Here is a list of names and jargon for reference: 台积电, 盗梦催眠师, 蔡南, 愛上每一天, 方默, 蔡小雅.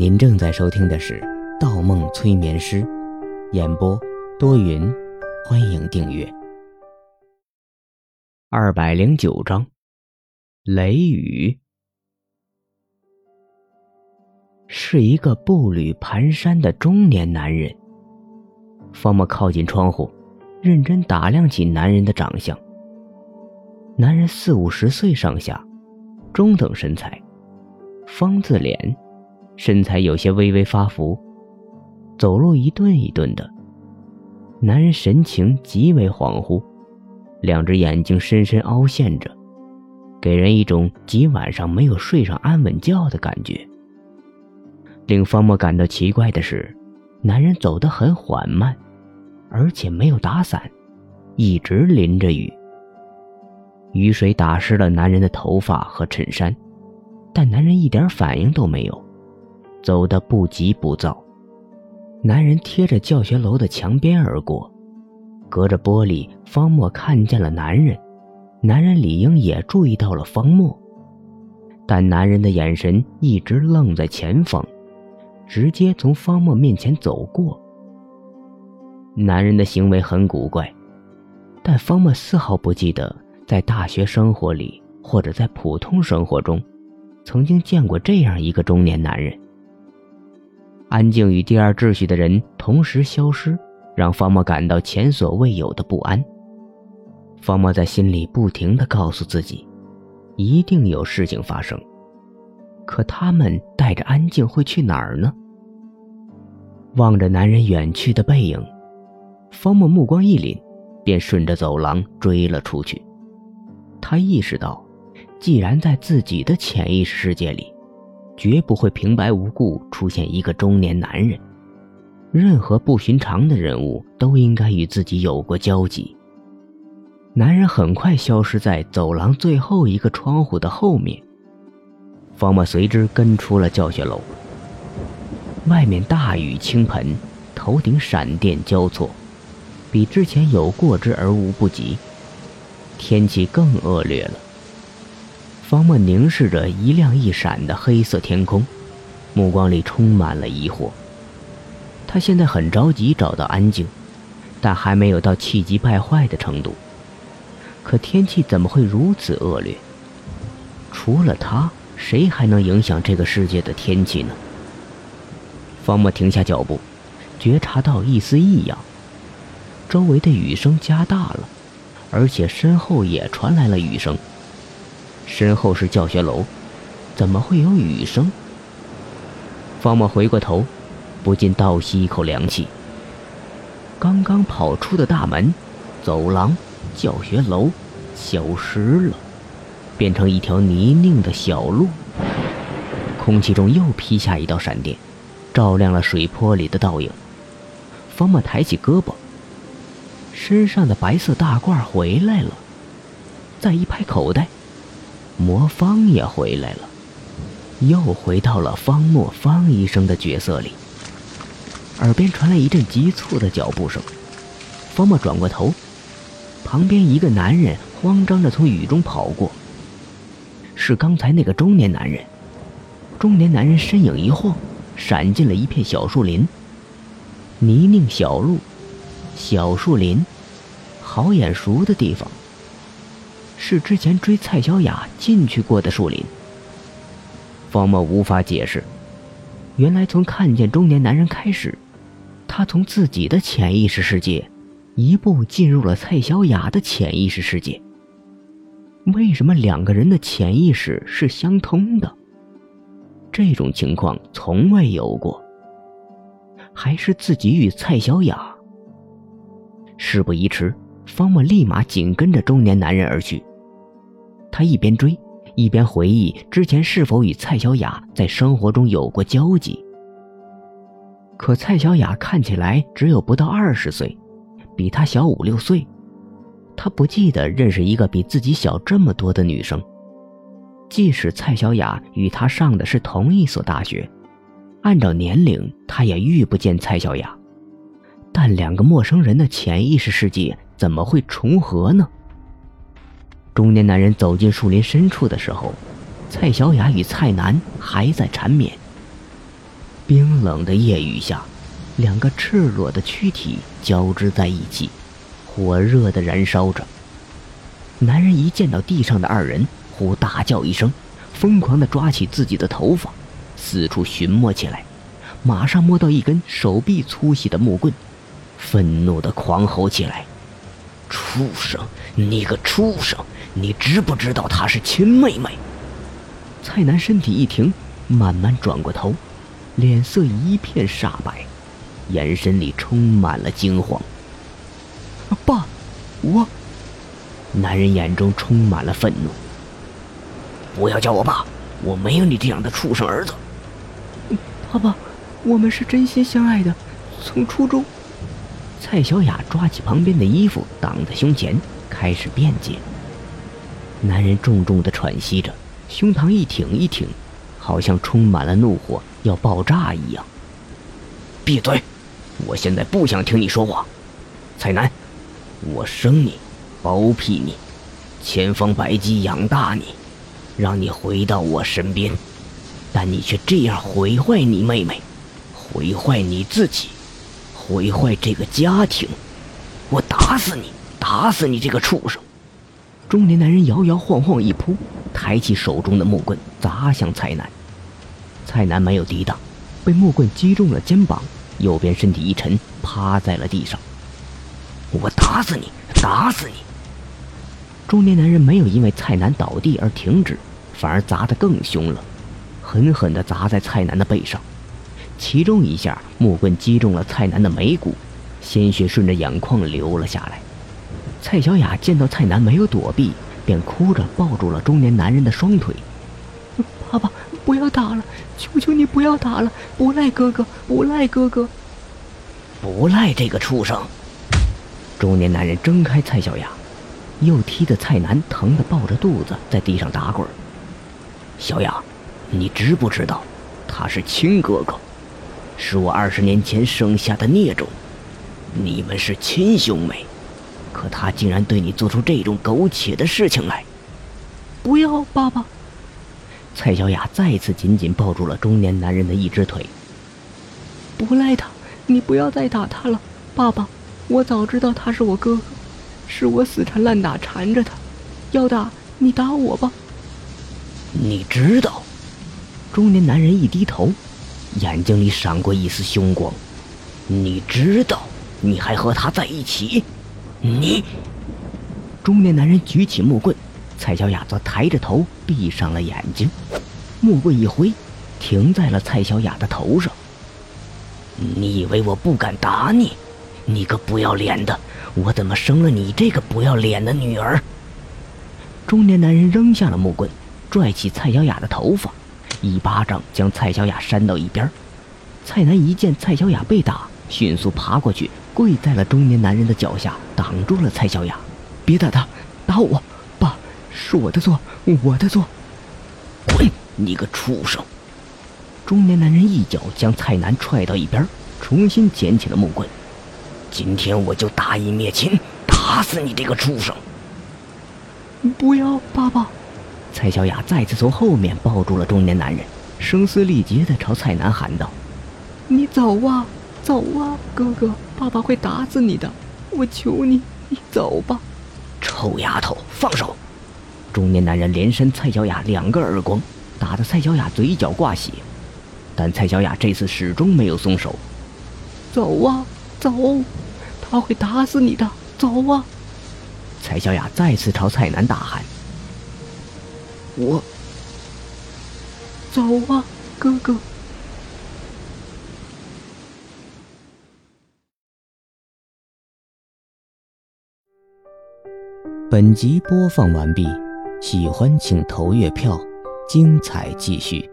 您正在收听的是《盗梦催眠师》，演播多云，欢迎订阅。209章，雷雨。是一个步履蹒跚的中年男人。方默靠近窗户，认真打量起男人的长相。男人40-50岁上下，中等身材，方字脸，身材有些微微发福，走路一顿一顿的。男人神情极为恍惚，两只眼睛深深凹陷着，给人一种几晚上没有睡上安稳觉的感觉。令方默感到奇怪的是，男人走得很缓慢，而且没有打伞，一直淋着雨。雨水打湿了男人的头发和衬衫，但男人一点反应都没有，走得不急不躁。男人贴着教学楼的墙边而过，隔着玻璃，方默看见了男人，男人理应也注意到了方默，但男人的眼神一直愣在前方，直接从方默面前走过。男人的行为很古怪，但方默丝毫不记得在大学生活里或者在普通生活中曾经见过这样一个中年男人。安静与第二秩序的人同时消失，让方默感到前所未有的不安。方默在心里不停地告诉自己，一定有事情发生，可他们带着安静会去哪儿呢？望着男人远去的背影，方默目光一凛，便顺着走廊追了出去。他意识到，既然在自己的潜意识世界里，绝不会平白无故出现一个中年男人，任何不寻常的人物都应该与自己有过交集。男人很快消失在走廊最后一个窗户的后面，方默随之跟出了教学楼。外面大雨倾盆，头顶闪电交错，比之前有过之而无不及，天气更恶劣了。方默凝视着一亮一闪的黑色天空，目光里充满了疑惑。他现在很着急找到安静，但还没有到气急败坏的程度。可天气怎么会如此恶劣？除了他，谁还能影响这个世界的天气呢？方默停下脚步，觉察到一丝异样。周围的雨声加大了，而且身后也传来了雨声。身后是教学楼，怎么会有雨声？方默回过头，不禁倒吸一口凉气。刚刚跑出的大门、走廊、教学楼消失了，变成一条泥泞的小路。空气中又劈下一道闪电，照亮了水坡里的倒影。方默抬起胳膊，身上的白色大褂回来了。再一拍口袋，魔方也回来了，又回到了方默方医生的角色里。耳边传来一阵急促的脚步声，方默转过头，旁边一个男人慌张着从雨中跑过，是刚才那个中年男人。中年男人身影一晃，闪进了一片小树林。泥泞小路，小树林，好眼熟的地方，是之前追蔡小雅进去过的树林。方默无法解释，原来从看见中年男人开始，他从自己的潜意识世界一步进入了蔡小雅的潜意识世界。为什么两个人的潜意识是相通的？这种情况从未有过。还是自己与蔡小雅？事不宜迟，方默立马紧跟着中年男人而去。他一边追，一边回忆之前是否与蔡小雅在生活中有过交集。可蔡小雅看起来只有不到20岁，比他小5-6岁。他不记得认识一个比自己小这么多的女生，即使蔡小雅与他上的是同一所大学，按照年龄他也遇不见蔡小雅，但两个陌生人的潜意识世界怎么会重合呢？中年男人走进树林深处的时候，蔡小雅与蔡南还在缠绵。冰冷的夜雨下，两个赤裸的躯体交织在一起，火热地燃烧着。男人一见到地上的二人，忽大叫一声，疯狂地抓起自己的头发，四处寻摸起来，马上摸到一根手臂粗细的木棍，愤怒地狂吼起来：“畜生！你个畜生！你知不知道她是亲妹妹？”蔡南身体一停，慢慢转过头，脸色一片煞白，眼神里充满了惊慌。“爸，我……”男人眼中充满了愤怒。“不要叫我爸，我没有你这样的畜生儿子。”“爸爸，我们是真心相爱的，从初中……”蔡小雅抓起旁边的衣服挡在胸前，开始辩解。男人重重地喘息着，胸膛一挺一挺，好像充满了怒火，要爆炸一样。“闭嘴！我现在不想听你说话，蔡南，我生你，包庇你，千方百计养大你，让你回到我身边，但你却这样毁坏你妹妹，毁坏你自己，毁坏这个家庭，我打死你，打死你这个畜生！”中年男人摇摇晃晃一扑，抬起手中的木棍砸向蔡南。蔡南没有抵挡，被木棍击中了肩膀，右边身体一沉，趴在了地上。“我打死你，打死你！”中年男人没有因为蔡南倒地而停止，反而砸得更凶了，狠狠地砸在蔡南的背上。其中一下，木棍击中了蔡南的眉骨，鲜血顺着眼眶流了下来。蔡小雅见到蔡南没有躲避，便哭着抱住了中年男人的双腿。“爸爸，不要打了，求求你不要打了，不赖哥哥，不赖哥哥。”“不赖这个畜生！”中年男人挣开蔡小雅，又踢得蔡南疼得抱着肚子在地上打滚。“小雅，你知不知道，他是亲哥哥，是我20年前生下的孽种，你们是亲兄妹，可他竟然对你做出这种苟且的事情来。”“不要，爸爸！”蔡小雅再次紧紧抱住了中年男人的一只腿。“不赖他，你不要再打他了，爸爸，我早知道他是我哥哥，是我死缠烂打缠着他，要打你打我吧。”“你知道？”中年男人一低头，眼睛里闪过一丝凶光。“你知道？你还和他在一起？你……”中年男人举起木棍，蔡小雅则抬着头闭上了眼睛，木棍一挥，停在了蔡小雅的头上。“你以为我不敢打你？你个不要脸的，我怎么生了你这个不要脸的女儿？”中年男人扔下了木棍，拽起蔡小雅的头发，一巴掌将蔡小雅扇到一边。蔡南一见蔡小雅被打，迅速爬过去，跪在了中年男人的脚下，挡住了蔡小雅。“别打他，打我！爸，是我的错，我的错！”“滚，你个畜生！”中年男人一脚将蔡南踹到一边，重新捡起了木棍。“今天我就大义灭亲，打死你这个畜生！”“不要，爸爸！”蔡小雅再次从后面抱住了中年男人，声嘶力竭地朝蔡南喊道：“你走啊！走啊，哥哥，爸爸会打死你的，我求你，你走吧！”“臭丫头，放手！”中年男人连扇蔡小雅2个耳光，打得蔡小雅嘴角挂血，但蔡小雅这次始终没有松手。“走啊，走，他会打死你的，走啊！”蔡小雅再次朝蔡南大喊。“我……走啊，哥哥！”本集播放完毕，喜欢请投月票，精彩继续。